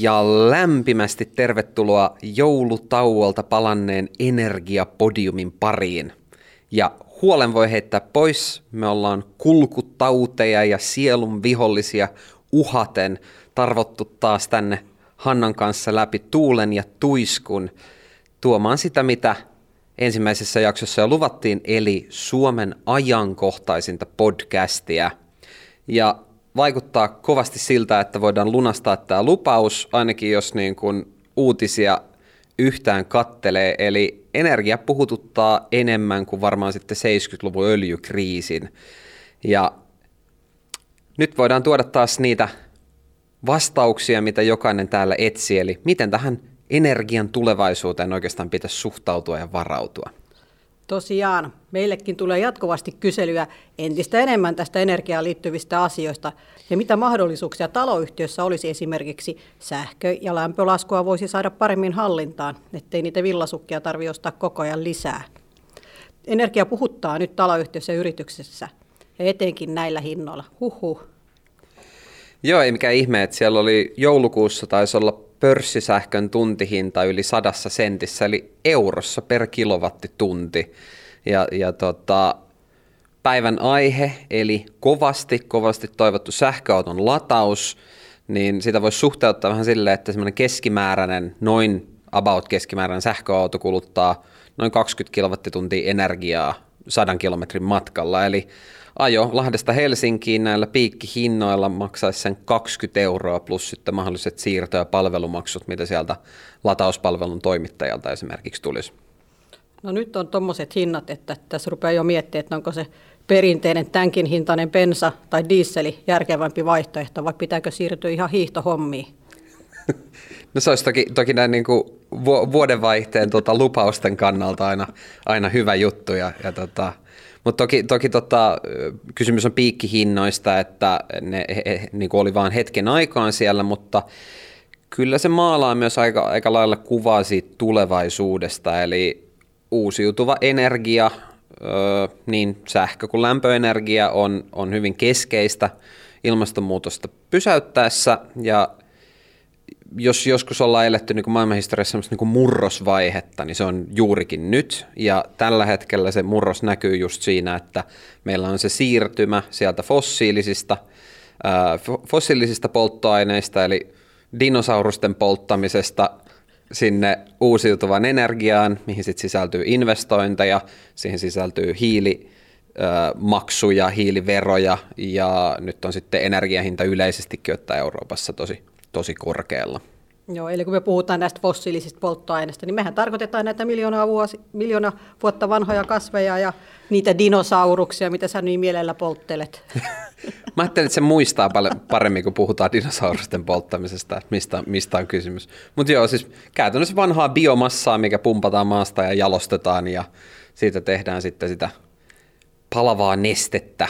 Ja lämpimästi tervetuloa joulutauolta palanneen Energiapodiumin pariin. Ja huolen voi heittää pois, me ollaan kulkutauteja ja sielun vihollisia uhaten tarvottu taas tänne Hannan kanssa läpi tuulen ja tuiskun tuomaan sitä, mitä ensimmäisessä jaksossa jo luvattiin, eli Suomen ajankohtaisinta podcastia. Ja vaikuttaa kovasti siltä, että voidaan lunastaa tämä lupaus, ainakin jos niin kuin uutisia yhtään kattelee. Eli energia puhututtaa enemmän kuin varmaan sitten 70-luvun öljykriisin. Ja nyt voidaan tuoda taas niitä vastauksia, mitä jokainen täällä etsii. Eli miten tähän energian tulevaisuuteen oikeastaan pitäisi suhtautua ja varautua. Tosiaan, meillekin tulee jatkuvasti kyselyä entistä enemmän tästä energiaan liittyvistä asioista ja mitä mahdollisuuksia taloyhtiössä olisi esimerkiksi sähkö- ja lämpölaskua voisi saada paremmin hallintaan, ettei niitä villasukkia tarvitse ostaa koko ajan lisää. Energia puhuttaa nyt taloyhtiössä ja yrityksessä ja etenkin näillä hinnoilla. Huhhuh. Joo, ei mikään ihme, että siellä oli joulukuussa taisi olla pörssisähkön tuntihinta yli 100 sentissä, eli eurossa per kilowattitunti. Ja päivän aihe, eli kovasti toivottu sähköauton lataus, niin sitä voisi suhteuttaa vähän silleen, että semmoinen keskimääräinen, keskimääräinen sähköauto kuluttaa noin 20 kilowattituntia energiaa 100 kilometrin matkalla, eli ajo Lahdesta Helsinkiin näillä piikkihinnoilla maksaisi sen 20 euroa plus sitten mahdolliset siirto- ja palvelumaksut, mitä sieltä latauspalvelun toimittajalta esimerkiksi tulisi. No nyt on tuommoiset hinnat, että tässä rupeaa jo miettimään, että onko se perinteinen tämänkin hintainen bensa tai diisseli järkevämpi vaihtoehto, vai pitääkö siirtyä ihan hiihtohommiin? No se olisi toki näin niin kuin vuodenvaihteen lupausten kannalta aina hyvä juttu. Mutta toki kysymys on piikkihinnoista, että ne niin kuin oli vain hetken aikaan siellä, mutta kyllä se maalaa myös aika lailla kuvaa siitä tulevaisuudesta. Eli uusiutuva energia, niin sähkö kuin lämpöenergia on hyvin keskeistä ilmastonmuutosta pysäyttäessä. Ja jos joskus ollaan eletty niin kuin maailmanhistoriassa semmoista niin kuin murrosvaihetta, niin se on juurikin nyt. Ja tällä hetkellä se murros näkyy just siinä, että meillä on se siirtymä sieltä fossiilisista polttoaineista, eli dinosaurusten polttamisesta sinne uusiutuvan energiaan, mihin sitten sisältyy investointeja, siihen sisältyy hiilimaksuja, hiiliveroja, ja nyt on sitten energiahinta yleisestikin, että Euroopassa tosi korkealla. Joo, eli kun me puhutaan näistä fossiilisista polttoaineista, niin mehän tarkoitetaan näitä miljoona vuotta vanhoja kasveja ja niitä dinosauruksia, mitä sä niin mielellä polttelet. Mä ajattelin, että se muistaa paljon paremmin, kun puhutaan dinosaurusten polttamisesta, että mistä on kysymys. Mutta joo, siis käytännössä vanhaa biomassaa, mikä pumpataan maasta ja jalostetaan, ja siitä tehdään sitten sitä palavaa nestettä.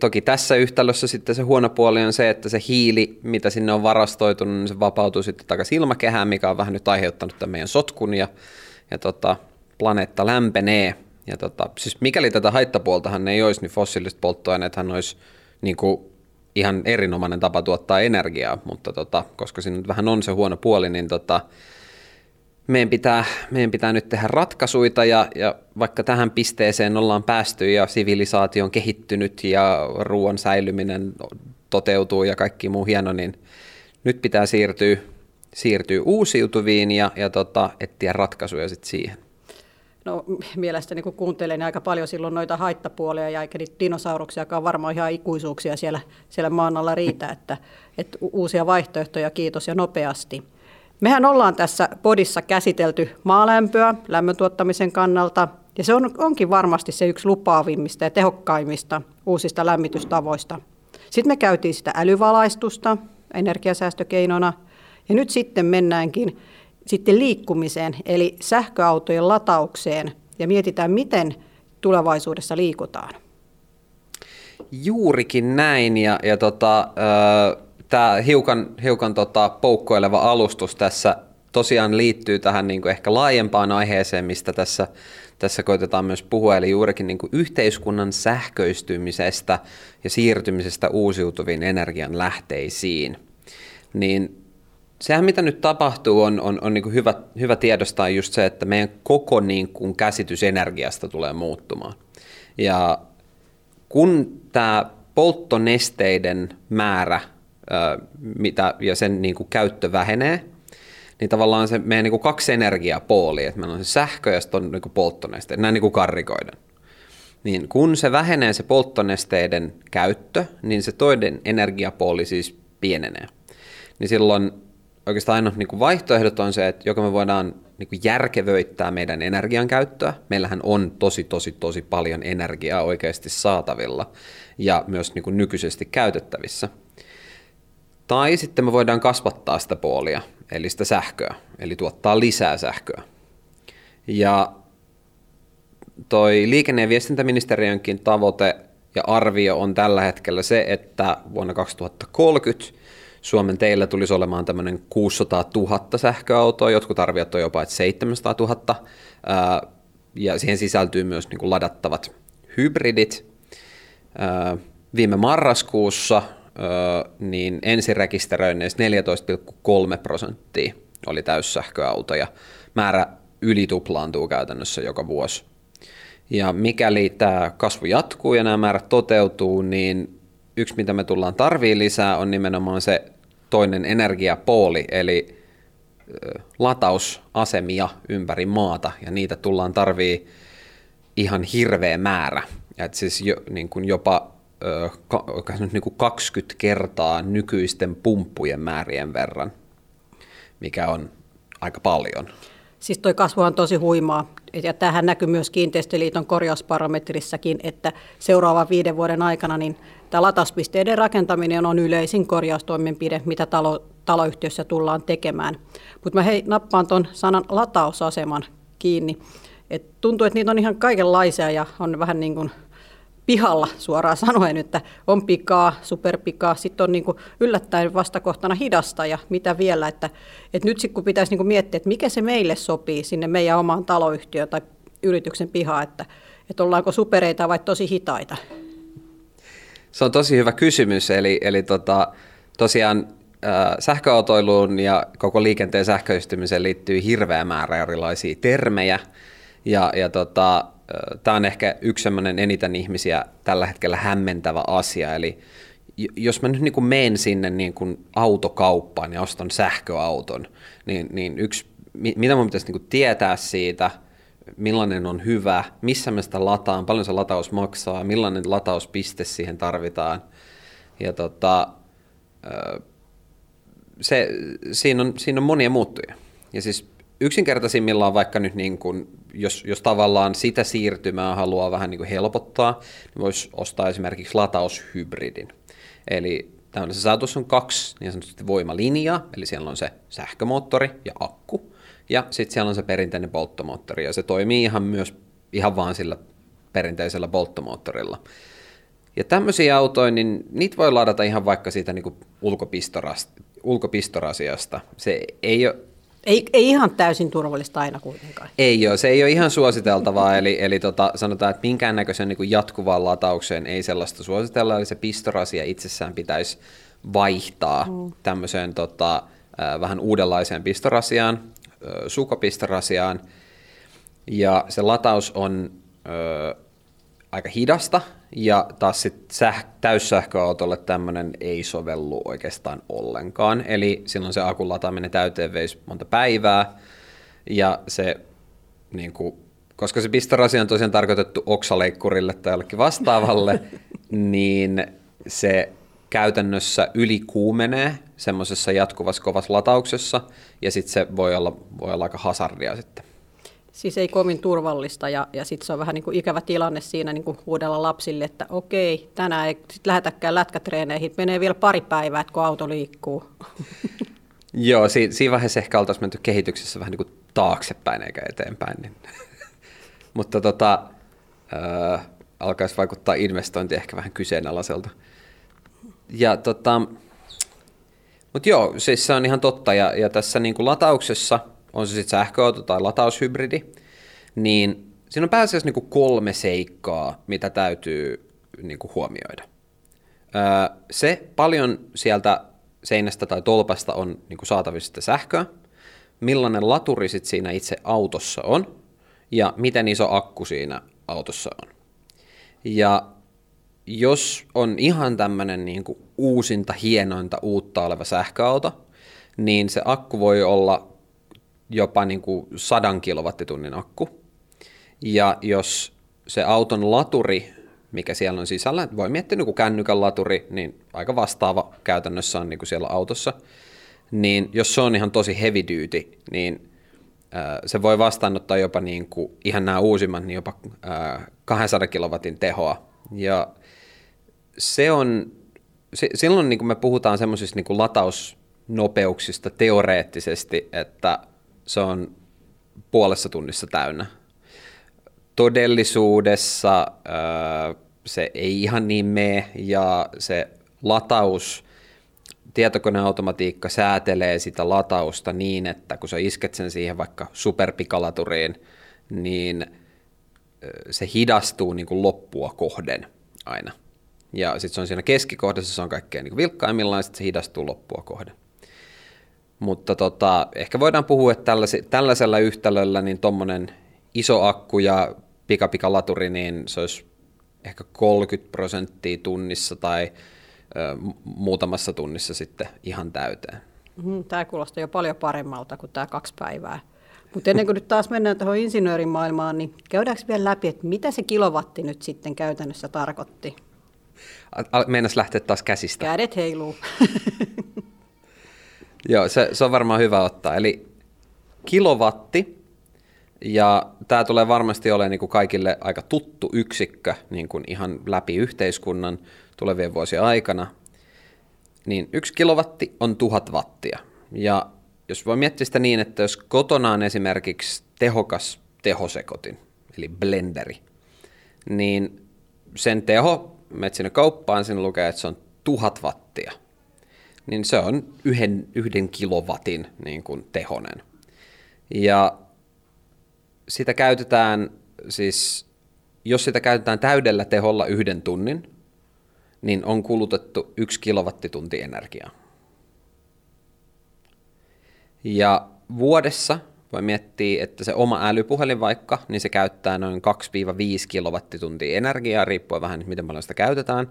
Toki tässä yhtälössä sitten se huono puoli on se, että se hiili, mitä sinne on varastoitunut, niin se vapautuu sitten takaisin ilmakehään, mikä on vähän nyt aiheuttanut tämän meidän sotkun, ja planeetta lämpenee. Siis mikäli tätä haittapuoltahan ei olisi, niin fossiiliset polttoaineethan olisi niin kuin ihan erinomainen tapa tuottaa energiaa, mutta koska siinä nyt vähän on se huono puoli, niin meidän pitää nyt tehdä ratkaisuja, ja vaikka tähän pisteeseen ollaan päästy ja sivilisaatio on kehittynyt ja ruoan säilyminen toteutuu ja kaikki muu hieno, niin nyt pitää siirtyä uusiutuviin ja etsiä ratkaisuja sitten siihen. No mielestäni kun kuuntelen aika paljon silloin noita haittapuolia ja eikä niitä dinosauruksiakaan varmaan ihan ikuisuuksia siellä maan alla riitä, että uusia vaihtoehtoja kiitos ja nopeasti. Mehän ollaan tässä podissa käsitelty maalämpöä lämmöntuottamisen kannalta, ja se onkin varmasti se yksi lupaavimmista ja tehokkaimmista uusista lämmitystavoista. Sitten me käytiin sitä älyvalaistusta energiasäästökeinona, ja nyt sitten mennäänkin sitten liikkumiseen, eli sähköautojen lataukseen, ja mietitään, miten tulevaisuudessa liikutaan. Juurikin näin, tämä hiukan poukkoileva alustus tässä tosiaan liittyy tähän niin kuin ehkä laajempaan aiheeseen, mistä tässä koitetaan myös puhua, eli juurikin niin kuin yhteiskunnan sähköistymisestä ja siirtymisestä uusiutuviin energian lähteisiin. niin sehän mitä nyt tapahtuu on niin kuin hyvä tiedostaa just se, että meidän koko niin kuin käsitys energiasta tulee muuttumaan. Ja kun tämä polttonesteiden määrä ja sen niin kuin käyttö vähenee, niin tavallaan se meidän niin kuin kaksi energiapoolia, että meillä on se sähkö ja sitten on niin kuin polttonesteet, näin niin kuin karrikoiden. Niin kun se vähenee se polttonesteiden käyttö, niin se toinen energiapooli siis pienenee. Niin silloin oikeastaan aina niin kuin vaihtoehdot on se, että joko me voidaan niin kuin järkevöittää meidän energian käyttöä. Meillähän on tosi paljon energiaa oikeasti saatavilla ja myös niin kuin nykyisesti käytettävissä. Tai sitten me voidaan kasvattaa sitä poolia, eli sitä sähköä, eli tuottaa lisää sähköä. Ja toi liikenne- ja viestintäministeriönkin tavoite ja arvio on tällä hetkellä se, että vuonna 2030 Suomen teillä tulisi olemaan tämmöinen 600 000 sähköautoa, jotkut arviot on jopa, että 700 000, ja siihen sisältyy myös niin kuin ladattavat hybridit. Viime marraskuussa niin ensirekisteröinneissä 14,3% oli täyssähköautoja. Määrä ylituplaantuu käytännössä joka vuosi. Ja mikäli tämä kasvu jatkuu ja nämä määrät toteutuu, niin yksi mitä me tullaan tarvii lisää on nimenomaan se toinen energiapooli, eli latausasemia ympäri maata, ja niitä tullaan tarvii ihan hirveä määrä. Et siis niin kuin jopa 20 kertaa nykyisten pumppujen määrien verran, mikä on aika paljon. Siis tuo kasvu on tosi huimaa, ja tämähän näkyy myös Kiinteistöliiton korjausbarometrissäkin, että seuraavan 5 vuoden aikana niin tämä latauspisteiden rakentaminen on yleisin korjaustoimenpide, mitä taloyhtiössä tullaan tekemään. Mutta mä nappaan tuon sanan latausaseman kiinni. Et tuntuu, että niitä on ihan kaikenlaisia ja on vähän niin kuin pihalla suoraan sanoen, että on pikaa, superpikaa, sitten on niin kuin yllättäen vastakohtana hidasta ja mitä vielä. Että nyt sitten kun pitäisi niin kuin miettiä, että mikä se meille sopii sinne meidän omaan taloyhtiöön tai yrityksen pihaan, että ollaanko supereita vai tosi hitaita? Se on tosi hyvä kysymys, eli tosiaan sähköautoiluun ja koko liikenteen sähköistymiseen liittyy hirveä määrä erilaisia termejä, ja tämä on ehkä yksi sellainen eniten ihmisiä tällä hetkellä hämmentävä asia, eli jos mä nyt niin kuin menen sinne niin kuin autokauppaan ja ostan sähköauton, niin yksi, mitä minun pitäisi niin kuin tietää siitä, millainen on hyvä, missä me sitä lataan, paljon se lataus maksaa, millainen latauspiste siihen tarvitaan. Ja siinä on monia muuttuja. Ja siis yksinkertaisimmillaan vaikka nyt, niin kun, jos tavallaan sitä siirtymää haluaa vähän niin kun helpottaa, niin voisi ostaa esimerkiksi lataushybridin. Eli tämmöisessä saatussa on 2 niin sanotusti voimalinjaa, eli siellä on se sähkömoottori ja akku. Ja sitten siellä on se perinteinen polttomoottori, ja se toimii ihan vaan sillä perinteisellä polttomoottorilla. Ja tämmöisiä autoja, niin niitä voi ladata ihan vaikka siitä niinku ulkopistorasiasta. Se ei ole... Ei ihan täysin turvallista aina kuitenkaan. Ei ole, se ei ole ihan suositeltavaa, eli sanotaan, että minkäännäköisen niinku jatkuvaan lataukseen ei sellaista suositella, eli se pistorasia itsessään pitäisi vaihtaa tämmöiseen vähän uudenlaiseen pistorasiaan. Sukopistorasiaan, ja se lataus on aika hidasta, ja taas sitten täyssähköautolle tämmöinen ei sovellu oikeastaan ollenkaan, eli silloin se akun lataaminen täyteen veisi monta päivää, ja se, niin kuin, koska se pistorasia on tosiaan tarkoitettu oksaleikkurille tai jollekin vastaavalle, niin se käytännössä ylikuumenee semmoisessa jatkuvassa kovassa latauksessa, ja sitten se voi olla aika hasardia sitten. Siis ei kovin turvallista, ja sitten se on vähän niin kuin ikävä tilanne siinä niin kuin uudella lapsille, että okei, tänään ei sitten lähetäkään lätkätreeneihin, menee vielä pari päivää, kun auto liikkuu. Joo, siinä vaiheessa ehkä oltaisiin menty kehityksessä vähän niin kuin taaksepäin eikä eteenpäin. Niin. Mutta alkaisi vaikuttaa investointi ehkä vähän kyseenalaiselta. Ja mut joo, siis se on ihan totta, ja tässä niin kuin latauksessa, on se sitten sähköauto tai lataushybridi, niin siinä on pääasiassa niin kuin 3 seikkaa, mitä täytyy niin kuin huomioida. Se paljon sieltä seinästä tai tolpasta on niin kuin saatavissa sähköä, millainen laturi sit siinä itse autossa on ja miten iso akku siinä autossa on. Ja jos on ihan tämmöinen niin kuin uusinta, hienointa, uutta oleva sähköauto, niin se akku voi olla jopa niin kuin 100 kilowattitunnin akku. Ja jos se auton laturi, mikä siellä on sisällä, voi miettiä niin kuin kännykän laturi, niin aika vastaava käytännössä on niin kuin siellä autossa, niin jos se on ihan tosi heavy duty, niin se voi vastaanottaa jopa niin kuin ihan nämä uusimmat, niin jopa 200 kilowatin tehoa. Ja se on, silloin niin kuin me puhutaan semmoisista niin kuin latausnopeuksista teoreettisesti, että se on puolessa tunnissa täynnä. Todellisuudessa se ei ihan niin mene, ja se lataus, tietokoneautomatiikka säätelee sitä latausta niin, että kun sä isket sen siihen vaikka superpikalaturiin, niin se hidastuu niin kuin loppua kohden aina. Ja sitten se on siinä keskikohdassa, se on kaikkein niin kuin vilkkaimmillaan, sitten se hidastuu loppua kohden. Mutta ehkä voidaan puhua, että tällaisella yhtälöllä niin tommonen iso akku ja pikalaturi, niin se olisi ehkä 30% tunnissa tai muutamassa tunnissa sitten ihan täyteen. Tämä kuulostaa jo paljon paremmalta kuin tämä 2 päivää. Mutta ennen kuin nyt taas mennään tuohon insinöörimaailmaan, niin käydäänkö vielä läpi, että mitä se kilowatti nyt sitten käytännössä tarkoitti? Meinas lähteä taas käsistä. Kädet heiluu. Joo, se on varmaan hyvä ottaa. Eli kilowatti, ja tämä tulee varmasti olemaan niin kuin kaikille aika tuttu yksikkö niin kuin ihan läpi yhteiskunnan tulevien vuosien aikana, niin 1 kilowatti on 1000 wattia. Ja jos voi miettiä sitä niin, että jos kotona on esimerkiksi tehokas tehosekotin, eli blenderi, niin sen teho, menet sinne kauppaan, siinä lukee, että se on 1000 wattia. Niin se on 1 kilowatin niin kuin tehonen. Ja sitä käytetään, siis jos sitä käytetään täydellä teholla 1 tunnin, niin on kulutettu 1 kilowattitunti energiaa. Ja vuodessa voi miettiä, että se oma älypuhelin vaikka, niin se käyttää noin 2-5 kilowattituntia energiaa, riippuen vähän, miten paljon sitä käytetään.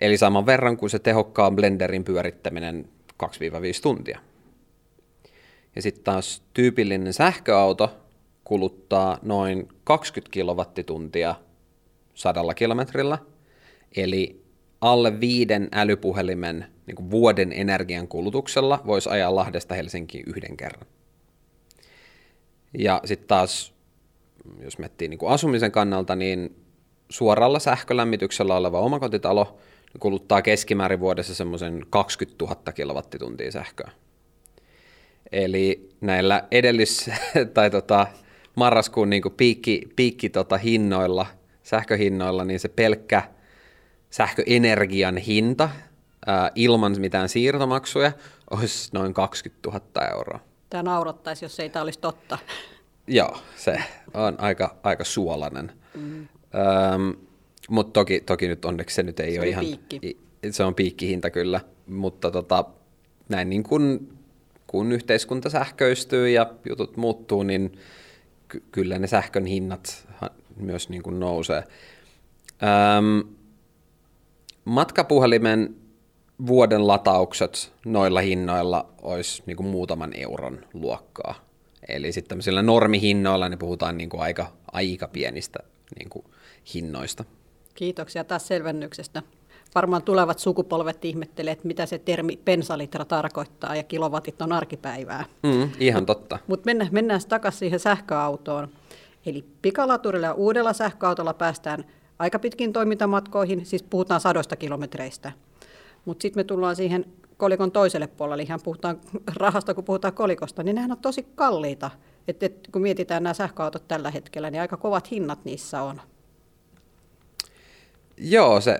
Eli saman verran kuin se tehokkaan blenderin pyörittäminen 2-5 tuntia. Ja sitten taas tyypillinen sähköauto kuluttaa noin 20 kilowattituntia 100 kilometrillä, eli alle 5 älypuhelimen niin kuin vuoden energian kulutuksella voisi ajaa Lahdesta Helsinkiin 1 kerran. Ja sitten taas, jos miettii niin kuin asumisen kannalta, niin suoralla sähkölämmityksellä oleva omakotitalo kuluttaa keskimäärin vuodessa semmoisen 20 000 kilowattituntia sähköä. Eli näillä marraskuun niin kuin piikkihinnoilla, sähköhinnoilla, niin se pelkkä sähköenergian hinta ilman mitään siirtomaksuja olisi noin 20 000 euroa. Tämä naurattaisi, jos ei tämä olisi totta. Joo, se on aika suolainen. Mm. Mutta toki nyt onneksi se nyt ei se ole ihan... Piikki. Se on piikkihinta kyllä, mutta näin niin kun yhteiskunta sähköistyy ja jutut muuttuu, niin kyllä ne sähkön hinnat myös niin kuin nousee. Matkapuhelimen vuoden lataukset noilla hinnoilla olisi niin kuin muutaman euron luokkaa. Eli sitten tämmöisillä normihinnoilla niin puhutaan niin kuin aika pienistä niin kuin hinnoista. Kiitoksia taas selvennyksestä. Varmaan tulevat sukupolvet ihmettelee, että mitä se termi pensalitra tarkoittaa ja kilowatit on arkipäivää. Ihan totta. Mutta mennään takaisin siihen sähköautoon. Eli pikalaturilla ja uudella sähköautolla päästään aika pitkin toimintamatkoihin, siis puhutaan 100 kilometreistä. Mutta sitten me tullaan siihen kolikon toiselle puolelle, ihan puhutaan rahasta, kun puhutaan kolikosta, niin nehän on tosi kalliita. Et kun mietitään nämä sähköautot tällä hetkellä, niin aika kovat hinnat niissä on. Joo, se...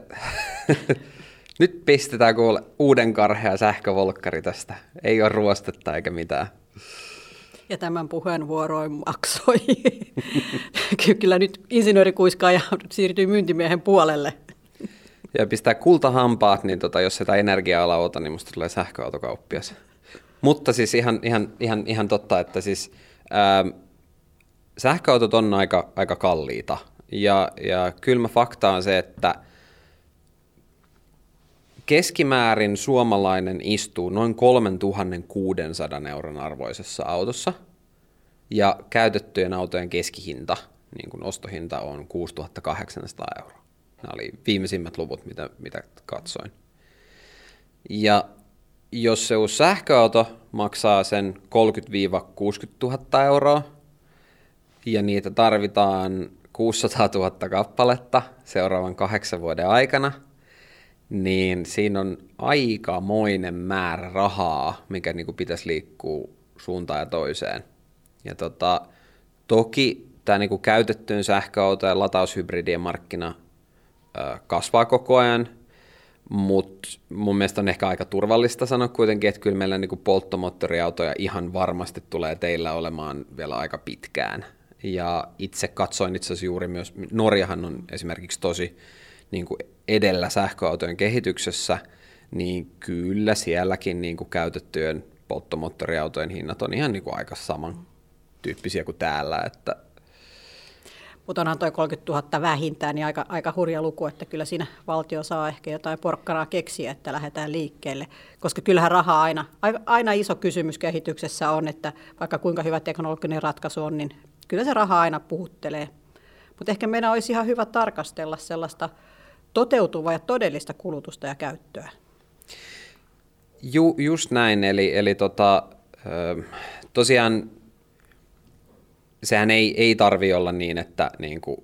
Nyt pistetään kuule uuden karhea sähkövolkkari tästä. Ei ole ruostetta eikä mitään. Ja tämän puheenvuoroin maksoi. Kyllä nyt insinöörikuiskaaja siirtyy myyntimiehen puolelle. Ja pistää kultahampaat, niin jos sitä energiaa ota, niin musta tulee sähköautokauppias. Mutta siis ihan totta, että siis sähköautot on aika kalliita. Ja kylmä fakta on se, että keskimäärin suomalainen istuu noin 3600 euron arvoisessa autossa. Ja käytettyjen autojen keskihinta, niin kuin ostohinta, on 6800 euroa. Nämä oli viimeisimmät luvut, mitä katsoin. Ja jos se uusi sähköauto maksaa sen 30-60 000 euroa, ja niitä tarvitaan 600 000 kappaletta seuraavan 8 vuoden aikana, niin siinä on aikamoinen määrä rahaa, mikä niin kuin pitäisi liikkua suuntaan ja toiseen. Ja toki tämä niin kuin käytettyyn sähköauto- ja lataushybridien markkina kasvaa koko ajan, mutta mun mielestä on ehkä aika turvallista sanoa kuitenkin, että kyllä meillä niin kuin polttomoottoriautoja ihan varmasti tulee teillä olemaan vielä aika pitkään. Ja itse katsoin itse asiassa juuri myös, Norjahan on esimerkiksi tosi niin kuin edellä sähköautojen kehityksessä, niin kyllä sielläkin niin kuin käytettyjen polttomoottoriautojen hinnat on ihan niin kuin aika samantyyppisiä kuin täällä, että mutta onhan toi 30 000 vähintään, niin aika hurja luku, että kyllä siinä valtio saa ehkä jotain porkkaraa keksiä, että lähdetään liikkeelle. Koska kyllähän raha aina iso kysymys kehityksessä on, että vaikka kuinka hyvä teknologinen ratkaisu on, niin kyllä se raha aina puhuttelee. Mutta ehkä meidän olisi ihan hyvä tarkastella sellaista toteutuvaa ja todellista kulutusta ja käyttöä. Just näin, eli tosiaan sehän ei tarvitse olla niin, että niin kuin,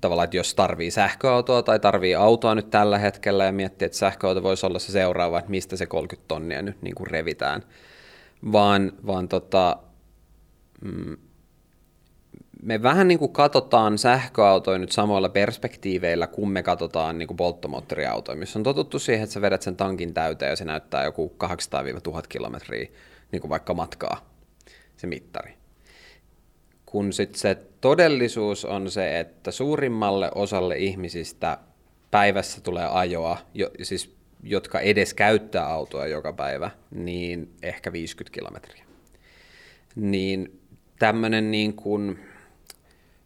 tavallaan, että jos tarvii sähköautoa tai tarvii autoa nyt tällä hetkellä ja miettii, että sähköauto voisi olla se seuraava, että mistä se 30 tonnia nyt niin kuin revitään, vaan me vähän niin kuin katsotaan sähköautoja nyt samoilla perspektiiveillä, kun me katsotaan niin kuin polttomoottoriautoja, missä on totuttu siihen, että sä vedät sen tankin täyteen ja se näyttää joku 800-1000 kilometriä niin kuin vaikka matkaa, se mittari. Kun sitten se todellisuus on se, että suurimmalle osalle ihmisistä päivässä tulee ajoa, siis jotka edes käyttää autoa joka päivä, niin ehkä 50 kilometriä. Niin tämmöinen niin kuin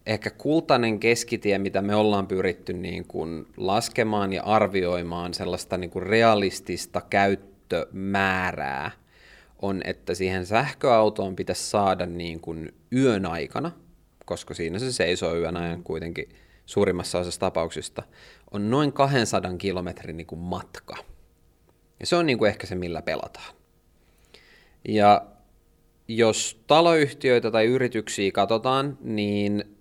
ehkä kultainen keskitie, mitä me ollaan pyritty niin kuin laskemaan ja arvioimaan sellaista niin kuin realistista käyttömäärää, on, että siihen sähköautoon pitäisi saada niin kuin yön aikana, koska siinä se seisoo yön ajan kuitenkin suurimmassa osassa tapauksista, on noin 200 kilometrin niin kuin matka. Ja se on niin kuin ehkä se, millä pelataan. Ja jos taloyhtiöitä tai yrityksiä katsotaan, niin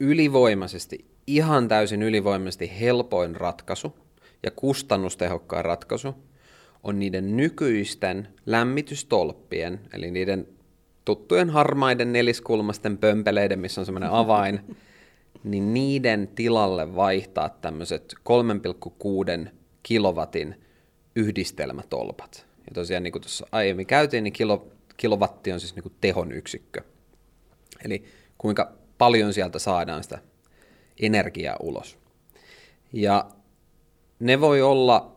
ylivoimaisesti, ihan täysin ylivoimaisesti helpoin ratkaisu ja kustannustehokkain ratkaisu on niiden nykyisten lämmitystolppien, eli niiden tuttujen harmaiden neliskulmasten pömpeleiden, missä on semmoinen avain, niin niiden tilalle vaihtaa tämmöiset 3,6 kilowatin yhdistelmätolpat. Ja tosiaan niin kuin tuossa aiemmin käytiin, niin kilowatti on siis niin kuin tehon yksikkö. Eli kuinka paljon sieltä saadaan sitä energiaa ulos. Ja ne voi olla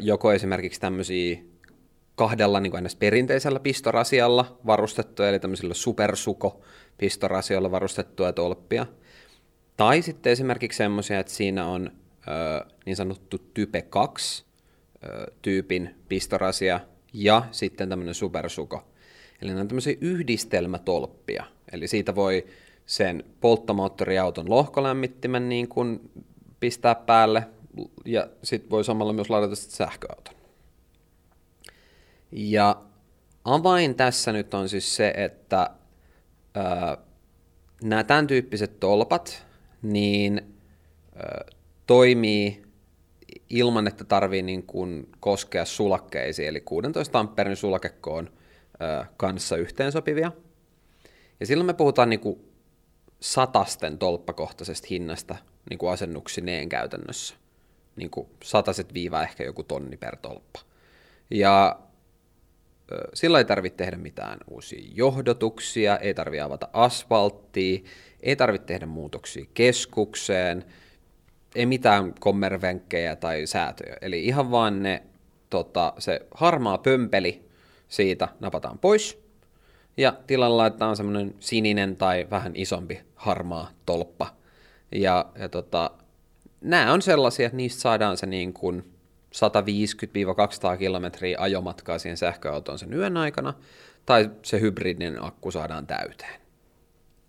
joko esimerkiksi tämmöisiä kahdella niin kuin aina perinteisellä pistorasialla varustettuja, eli tämmöisillä supersuko-pistorasialla varustettuja tolppia, tai sitten esimerkiksi semmoisia, että siinä on niin sanottu type 2 tyypin pistorasia ja sitten tämmöinen supersuko. Eli nämä on tämmöisiä yhdistelmätolppia, eli siitä voi sen polttomoottoriauton lohkolämmittimen niin kuin pistää päälle, ja sitten voi samalla myös ladata sähköauton. Ja avain tässä nyt on siis se, että nämä tämän tyyppiset tolpat niin toimii ilman, että tarvii niin kuin koskea sulakkeisiin, eli 16 amperin sulakekoon kanssa yhteensopivia. Ja silloin me puhutaan niin kuin satasten tolppakohtaisesta hinnasta niin kuin asennuksineen käytännössä. Niin kuin sataset viiva ehkä joku tonni per tolppa. Ja sillä ei tarvitse tehdä mitään uusia johdotuksia, ei tarvitse avata asfalttia, ei tarvitse tehdä muutoksia keskukseen. ei mitään kommervenkkejä tai säätöjä. Eli ihan vaan ne, se harmaa pömpeli siitä napataan pois ja tilalle laitetaan semmoinen sininen tai vähän isompi harmaa tolppa. Ja nämä on sellaisia, että niistä saadaan se niin kuin 150-200 kilometriä ajomatkaa siihen sähköautoon sen yön aikana, tai se hybridinen akku saadaan täyteen.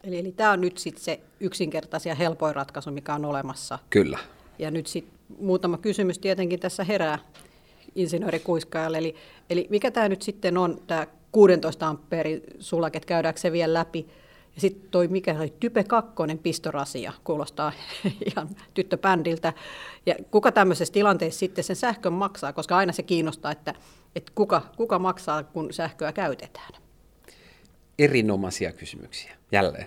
Eli tämä on nyt sitten se yksinkertaisia ja helpoin ratkaisu, mikä on olemassa. Kyllä. Ja nyt sitten muutama kysymys tietenkin tässä herää insinöörikuiskaajalle. Eli mikä tämä nyt sitten on, tämä 16 ampeerin sulaket, käydäänkö se vielä läpi? Ja sitten toi, mikä oli Type 2 pistorasia, kuulostaa ihan tyttöbändiltä. Ja kuka tämmöisessä tilanteessa sitten sen sähkön maksaa, koska aina se kiinnostaa, että kuka maksaa, kun sähköä käytetään? Erinomaisia kysymyksiä, jälleen,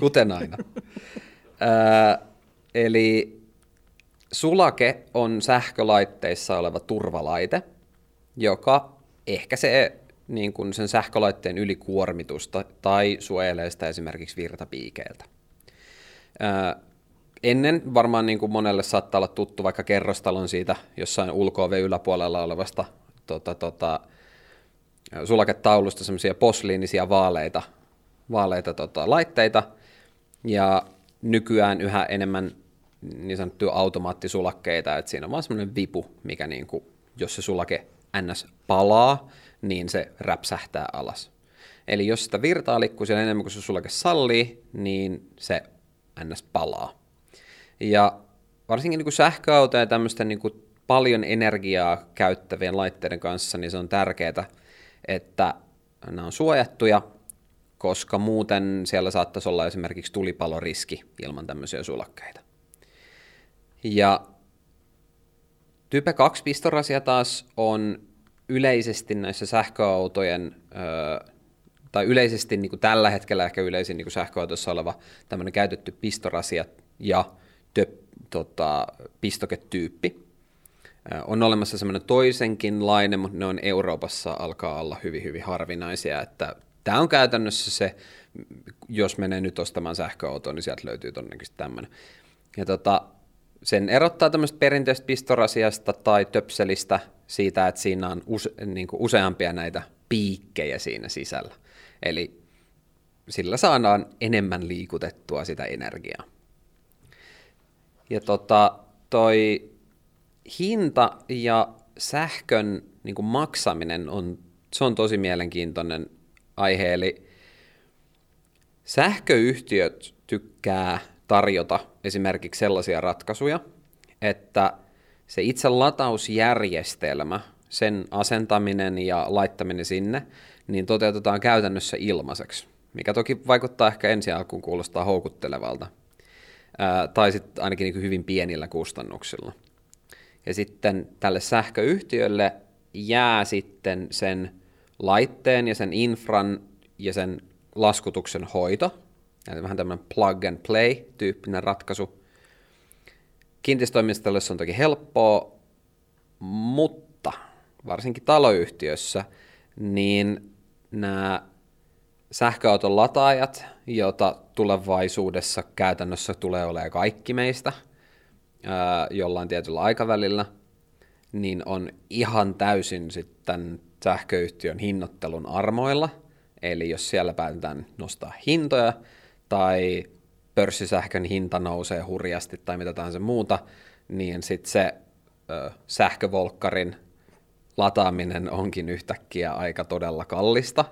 kuten aina. Eli sulake on sähkölaitteissa oleva turvalaite, joka ehkä se niin kuin sen sähkölaitteen ylikuormitusta tai suojelee sitä esimerkiksi virtapiikeiltä. Ennen varmaan niin kuin monelle saattaa olla tuttu vaikka kerrostalon siitä jossain ulko-oven yläpuolella olevasta sulaketaulusta semmoisia posliinisia vaaleita laitteita, ja nykyään yhä enemmän niin sanottuja automaattisulakkeita, että siinä on vaan semmoinen vipu, mikä niin kuin, jos se sulake ns. Palaa, niin se räpsähtää alas. Eli jos sitä virtaa liikkuu siellä enemmän kuin se sulake sallii, niin se ns. Palaa. Ja varsinkin niin sähköautoja ja tämmöisten niin paljon energiaa käyttävien laitteiden kanssa, niin se on tärkeää, että nämä on suojattuja, koska muuten siellä saattaisi olla esimerkiksi tulipaloriski ilman tämmöisiä sulakkeita. Ja Type 2 pistorasia taas on yleisesti näissä sähköautojen, tai yleisesti niin kuin tällä hetkellä ehkä yleisin niin kuin sähköautossa oleva tämmöinen käytetty pistorasia ja pistoketyyppi. On olemassa semmoinen toisenkinlainen, mutta ne on Euroopassa alkaa olla hyvin, hyvin harvinaisia. Että tämä on käytännössä se, jos menee nyt ostamaan sähköautoon, niin sieltä löytyy todennäköisesti tämmöinen. Ja sen erottaa tämmöistä perinteistä pistorasiasta tai töpselistä siitä, että siinä on useampia näitä piikkejä siinä sisällä. Eli sillä saadaan enemmän liikutettua sitä energiaa. Ja toi hinta ja sähkön niin kuin maksaminen se on tosi mielenkiintoinen aihe, eli sähköyhtiöt tykkää tarjota esimerkiksi sellaisia ratkaisuja, että se itse latausjärjestelmä, sen asentaminen ja laittaminen sinne, niin toteutetaan käytännössä ilmaiseksi, mikä toki vaikuttaa ehkä ensi alkuun kuulostaa houkuttelevalta, tai sitten ainakin niin kuin hyvin pienillä kustannuksilla. Ja sitten tälle sähköyhtiölle jää sitten sen laitteen ja sen infran ja sen laskutuksen hoito, eli vähän tämmöinen plug and play-tyyppinen ratkaisu. Kiinteistötoimistolle se on toki helppoa, mutta varsinkin taloyhtiössä, niin nämä sähköauton lataajat, joita tulevaisuudessa käytännössä tulee olemaan kaikki meistä, jollain tietyllä aikavälillä, niin on ihan täysin sitten sähköyhtiön hinnoittelun armoilla. Eli jos siellä päätetään nostaa hintoja tai pörssisähkön hinta nousee hurjasti tai mitä tahansa muuta, niin sitten se sähkövolkkarin lataaminen onkin yhtäkkiä aika todella kallista.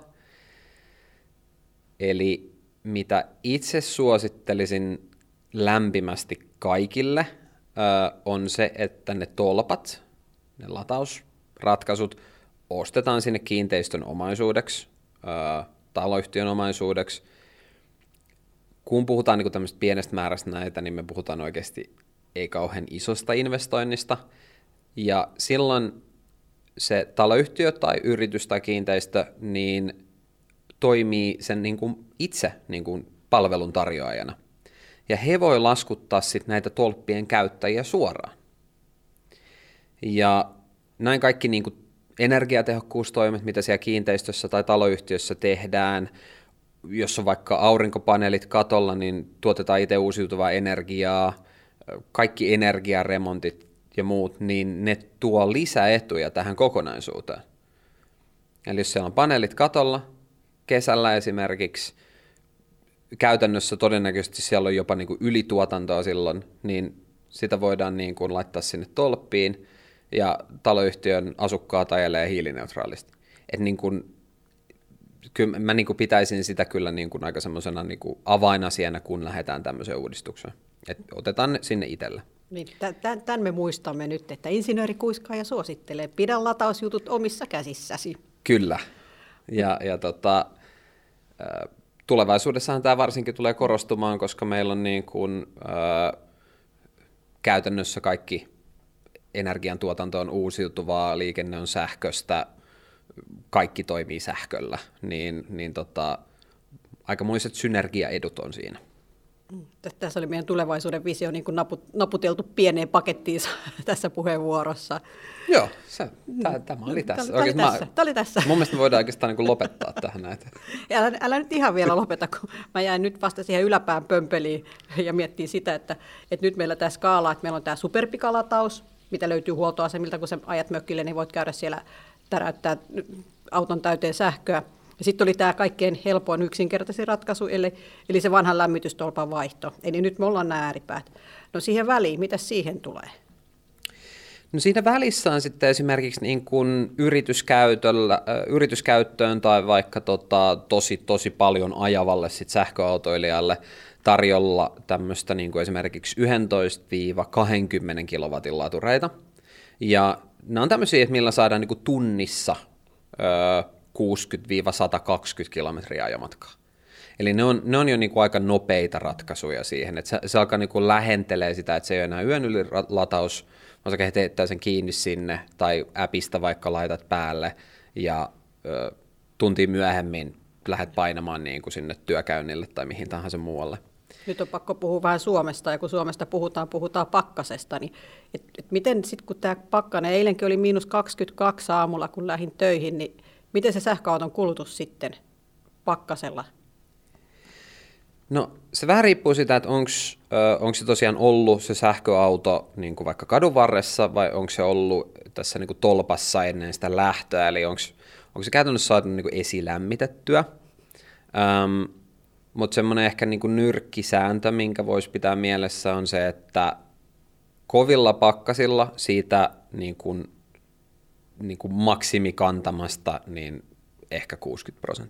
Eli mitä itse suosittelisin lämpimästi kaikille, on se, että ne tolpat, ne latausratkaisut, ostetaan sinne kiinteistön omaisuudeksi, taloyhtiön omaisuudeksi. Kun puhutaan niin tämmöistä pienestä määrästä näitä, niin me puhutaan oikeasti ei kauhean isosta investoinnista. Ja silloin se taloyhtiö tai yritys tai kiinteistö niin toimii sen niin kuin itse niin kuin palveluntarjoajana. Ja he voi laskuttaa sitten näitä tolppien käyttäjiä suoraan. Ja näin kaikki niin kuin energiatehokkuustoimet, mitä siellä kiinteistössä tai taloyhtiössä tehdään, jos on vaikka aurinkopaneelit katolla, niin tuotetaan itse uusiutuvaa energiaa, kaikki energiaremontit ja muut, niin ne tuo lisäetuja tähän kokonaisuuteen. Eli jos siellä on paneelit katolla, kesällä esimerkiksi, käytännössä todennäköisesti siellä on jopa niin kuin ylituotantoa silloin, niin sitä voidaan niin kuin laittaa sinne tolppiin ja taloyhtiön asukkaat ajelee hiilineutraalisti. Et niin kuin, kyllä mä niin kuin pitäisin sitä kyllä niin kuin aika semmoisena niin kuin avainasiana, kun lähdetään tämmöiseen uudistukseen. Et otetaan sinne itsellä. Niin, tämän me muistamme nyt, että insinöörikuiskaaja suosittelee, pidä latausjutut omissa käsissäsi. Kyllä. Ja tulevaisuudessahan tämä varsinkin tulee korostumaan, koska meillä on niin kuin, käytännössä kaikki energiantuotanto on uusiutuvaa, liikenne on sähköstä, kaikki toimii sähköllä, niin aikamoiset synergiaedut on siinä. Tässä oli meidän tulevaisuuden visio niin kuin naputeltu pieneen pakettiin tässä puheenvuorossa. Joo, tämä oli tässä. Tämä oli tässä. Mun mielestä me voidaan oikeastaan niin kuin lopettaa tähän näitä. Älä nyt ihan vielä lopeta, kun mä jäin nyt vasta siihen yläpään pömpeliin ja miettii sitä, että nyt meillä tämä skaala, että meillä on tämä superpikalataus, mitä löytyy huoltoasemilta, kun sä ajat mökille, niin voit käydä siellä täräyttää auton täyteen sähköä. Sitten oli tämä kaikkein helpoin yksinkertaisin ratkaisu, eli se vanhan lämmitystolpan vaihto. Eli nyt me ollaan nämä ääripäät. No siihen väliin, mitä siihen tulee? No siinä välissä on sitten esimerkiksi niin kuin yrityskäyttöön tai vaikka tosi paljon ajavalle sit sähköautoilijalle tarjolla tämmöistä niin kuin esimerkiksi 11-20 kilowatin latureita. Ja nämä on tämmöisiä, että millä saadaan niin kuin tunnissa 60-120 kilometriä ajamatkaa. Eli ne on jo niinku aika nopeita ratkaisuja siihen, että se alkaa niinku lähentelee sitä, että se ei ole enää yön yli lataus, vaan sä heittää sen kiinni sinne, tai appista vaikka laitat päälle, ja tunti myöhemmin lähdet painamaan niinku sinne työkäynnille tai mihin tahansa muualle. Nyt on pakko puhua vähän Suomesta, ja kun Suomesta puhutaan pakkasesta, niin et miten sitten kun tämä pakkanen, eilenkin oli -22 aamulla, kun lähdin töihin, niin miten se sähköauton kulutus sitten pakkasella? No se vähän riippuu siitä, että onko se tosiaan ollut se sähköauto niin kuin vaikka kadun varressa vai onko se ollut tässä niin kuin tolpassa ennen sitä lähtöä, eli onko se käytännössä saatu niin kuin esilämmitettyä. Mutta semmoinen ehkä niin kuin nyrkkisääntö, minkä voisi pitää mielessä on se, että kovilla pakkasilla siitä niin kuin maksimikantamasta, niin ehkä 60%.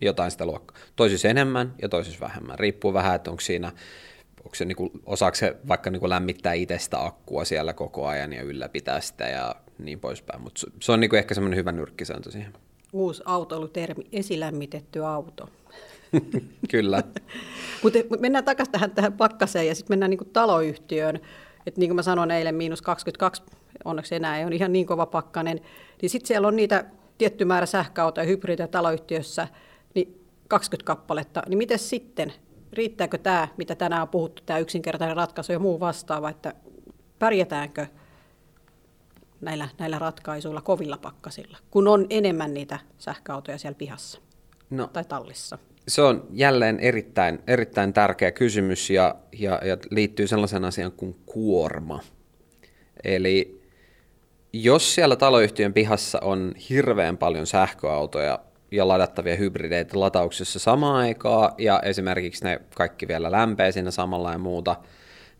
Jotain sitä luokkaa. Toisissa enemmän ja toisissa vähemmän. Riippuu vähän, että onko se niin kuin, osaako se vaikka niin kuin lämmittää itsestä akkua siellä koko ajan ja ylläpitää sitä ja niin poispäin. Mutta se on niin kuin ehkä semmoinen hyvä nyrkkisääntö siihen. Uusi autoilutermi, esilämmitetty auto. Kyllä. Mutta mennään takaisin tähän pakkaseen ja sitten mennään niin kuin taloyhtiöön. Et niin kuin mä sanoin eilen, -22, onneksi enää ei ole ihan niin kova pakkanen, niin sitten siellä on niitä tietty määrä sähköautoja, hybrideja taloyhtiössä, niin 20 kappaletta, niin miten sitten, riittääkö tämä, mitä tänään on puhuttu, tämä yksinkertainen ratkaisu ja muu vastaava, että pärjätäänkö näillä ratkaisuilla kovilla pakkasilla, kun on enemmän niitä sähköautoja siellä pihassa tai tallissa? Se on jälleen erittäin tärkeä kysymys ja liittyy sellaisen asiaan kuin kuorma. Eli jos siellä taloyhtiön pihassa on hirveän paljon sähköautoja ja ladattavia hybrideitä latauksessa samaan aikaan ja esimerkiksi ne kaikki vielä lämpee siinä samalla ja muuta,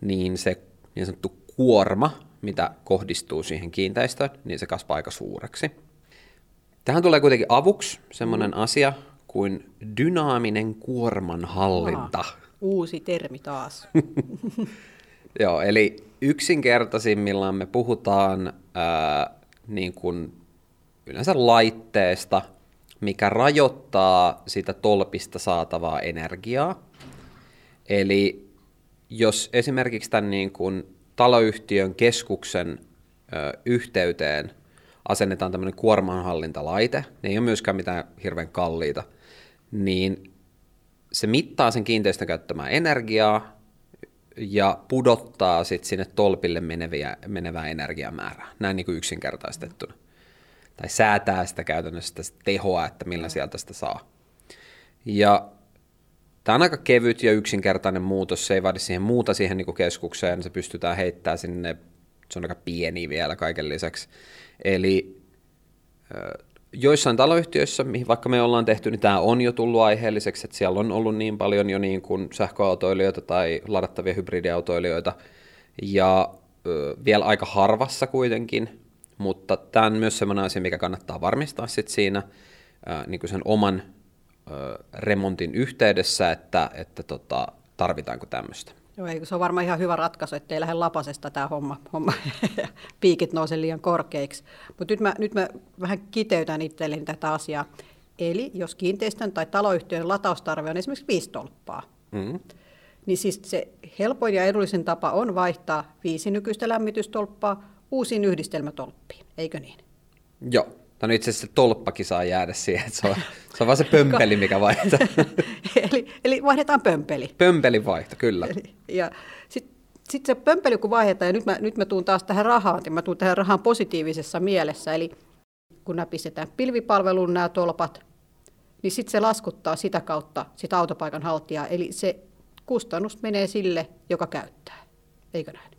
niin se niin sanottu kuorma, mitä kohdistuu siihen kiinteistöön, niin se kasvaa aika suureksi. Tähän tulee kuitenkin avuksi semmoinen asia kuin dynaaminen kuormanhallinta. Uusi termi taas. Joo, eli yksinkertaisimmillaan me puhutaan niin kuin yleensä laitteesta, mikä rajoittaa sitä tolpista saatavaa energiaa. Eli jos esimerkiksi tämän niin kuin taloyhtiön keskuksen yhteyteen asennetaan tämmöinen kuormanhallintalaite, ne ei ole myöskään mitään hirveän kalliita, niin se mittaa sen kiinteistön käyttämää energiaa ja pudottaa sitten sinne tolpille menevää energiamäärää, näin niin kuin yksinkertaistettuna. Tai säätää sitä käytännössä sitä tehoa, että millä sieltä sitä saa. Ja Tämä on aika kevyt ja yksinkertainen muutos, se ei vaadi siihen muuta siihen niin kuin keskukseen, se pystytään heittämään sinne, se on aika pieni vielä kaiken lisäksi. Eli joissain taloyhtiöissä, mihin vaikka me ollaan tehty, niin tämä on jo tullut aiheelliseksi, että siellä on ollut niin paljon jo niin kuin sähköautoilijoita tai ladattavia hybridiautoilijoita, ja vielä aika harvassa kuitenkin, mutta tämä on myös sellainen asia, mikä kannattaa varmistaa sit siinä niin kuin sen oman remontin yhteydessä, että tarvitaanko tämmöistä. Joo, se on varmaan ihan hyvä ratkaisu, ettei lähde lapasesta tämä homma. Piikit nouse liian korkeiksi. Mutta nyt mä vähän kiteytän itselleni tätä asiaa. Eli jos kiinteistön tai taloyhtiön lataustarve on esimerkiksi 5 tolppaa, niin siis se helpoin ja edullisin tapa on vaihtaa 5 nykyistä lämmitystolppaa uusiin yhdistelmätolppiin, eikö niin? Joo. No itse asiassa se tolppakin saa jäädä siihen, että se on vaan se pömpeli, mikä vaihtaa. eli vaihdetaan pömpeli. Pömpelin vaihto, kyllä. Ja sitten se pömpeli, kun vaihdetaan, ja nyt mä tuun taas tähän rahaan, mä tuun tähän rahaan positiivisessa mielessä, eli kun nämä pistetään pilvipalveluun nämä tolpat, niin sitten se laskuttaa sitä kautta sitä autopaikan haltijaa, eli se kustannus menee sille, joka käyttää, eikö näin?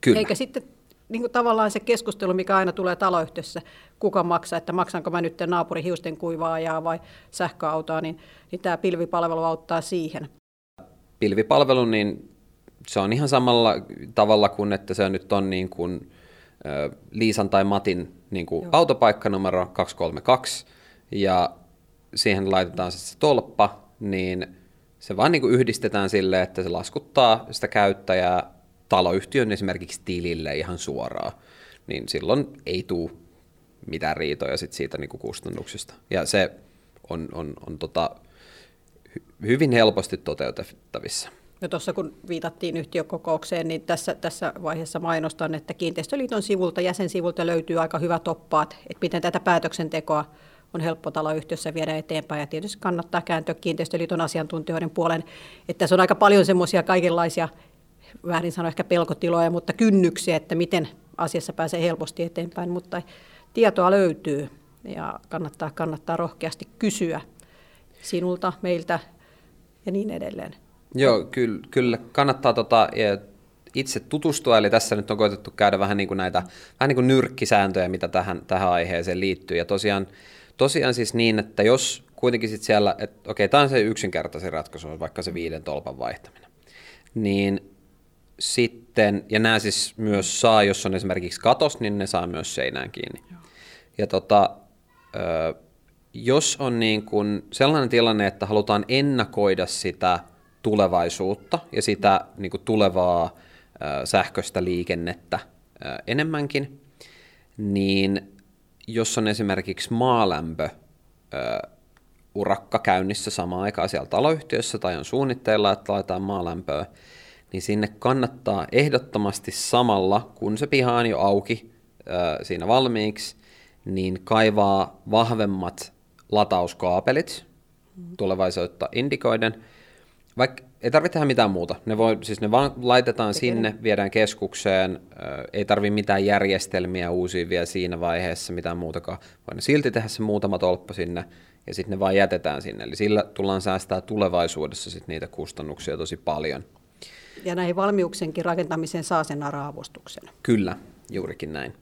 Kyllä. Eikä sitten... Niin kuin tavallaan se keskustelu, mikä aina tulee taloyhtiössä, kuka maksaa, että maksanko mä nyt naapurin hiusten kuivaajaa vai sähköautoa, niin tämä pilvipalvelu auttaa siihen. Pilvipalvelu, niin se on ihan samalla tavalla kuin, että se nyt on niin kuin Liisan tai Matin niin kuin autopaikka numero 232, ja siihen laitetaan se tolppa, niin se vaan niin kuin yhdistetään silleen, että se laskuttaa sitä käyttäjää taloyhtiön esimerkiksi tilille ihan suoraan, niin silloin ei tule mitään riitoja sit siitä niinku kustannuksista. Ja se on hyvin helposti toteutettavissa. No tuossa kun viitattiin yhtiökokoukseen, niin tässä vaiheessa mainostan, että Kiinteistöliiton sivulta, jäsensivulta löytyy aika hyvä toppaat, että miten tätä päätöksentekoa on helppo taloyhtiössä viedä eteenpäin, ja tietysti kannattaa kääntyä Kiinteistöliiton asiantuntijoiden puoleen, että tässä on aika paljon semmoisia kaikenlaisia väärin sanoa ehkä pelkotiloja, mutta kynnyksiä, että miten asiassa pääsee helposti eteenpäin, mutta tietoa löytyy ja kannattaa rohkeasti kysyä sinulta, meiltä ja niin edelleen. Joo, kyllä kannattaa itse tutustua, eli tässä nyt on koetettu käydä vähän niin kuin nyrkkisääntöjä, mitä tähän aiheeseen liittyy, ja tosiaan siis niin, että jos kuitenkin sitten siellä, että okei, tämä on se yksinkertaisin ratkaisu, vaikka se 5 tolpan vaihtaminen, niin sitten, ja nämä siis myös saa, jos on esimerkiksi katos, niin ne saa myös seinään kiinni. Joo. Ja jos on niin kuin sellainen tilanne, että halutaan ennakoida sitä tulevaisuutta ja sitä niin kuin tulevaa sähköistä liikennettä enemmänkin, niin jos on esimerkiksi maalämpö, urakka käynnissä samaan aikaan siellä taloyhtiössä tai on suunnitteilla, että laitetaan maalämpöä, niin sinne kannattaa ehdottomasti samalla, kun se piha on jo auki siinä valmiiksi, niin kaivaa vahvemmat latauskaapelit tulevaisuutta indikoiden. Vaikka ei tarvitse tehdä mitään muuta, ne vaan laitetaan sinne, viedään keskukseen, ei tarvitse mitään järjestelmiä uusia vielä siinä vaiheessa, mitään muutakaan. Voidaan silti tehdä se muutama tolppa sinne, ja sitten ne vaan jätetään sinne. Eli sillä tullaan säästää tulevaisuudessa sit niitä kustannuksia tosi paljon. Ja näihin valmiuksenkin rakentamiseen saa sen ARA-avustuksen. Kyllä, juurikin näin.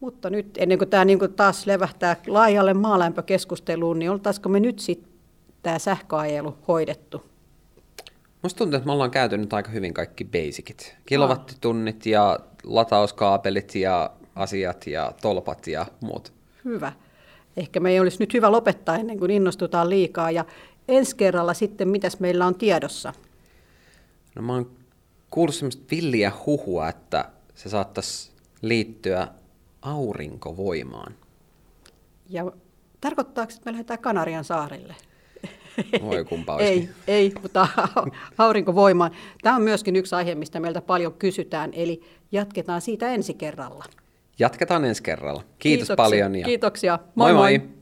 Mutta nyt ennen kuin tämä niinku taas levähtää laajalle maalämpökeskusteluun, niin oltaisiko me nyt sitten tämä sähköajelu hoidettu? Minusta tuntuu, että me ollaan käyty nyt aika hyvin kaikki basicit. Kilowattitunnit ja latauskaapelit ja asiat ja tolpat ja muut. Hyvä. Ehkä meidän olisi nyt hyvä lopettaa ennen kuin innostutaan liikaa. Ja ensi kerralla sitten, mitäs meillä on tiedossa? No mä oon kuullut semmoista villiä huhua, että se saattaisi liittyä aurinkovoimaan. Ja tarkoittaako, että me lähdetään Kanarian saarille? Voi kumpa olisikin. Ei, mutta aurinkovoimaan. Tämä on myöskin yksi aihe, mistä meiltä paljon kysytään, eli jatketaan siitä ensi kerralla. Kiitos paljon. Kiitoksia. Moi moi!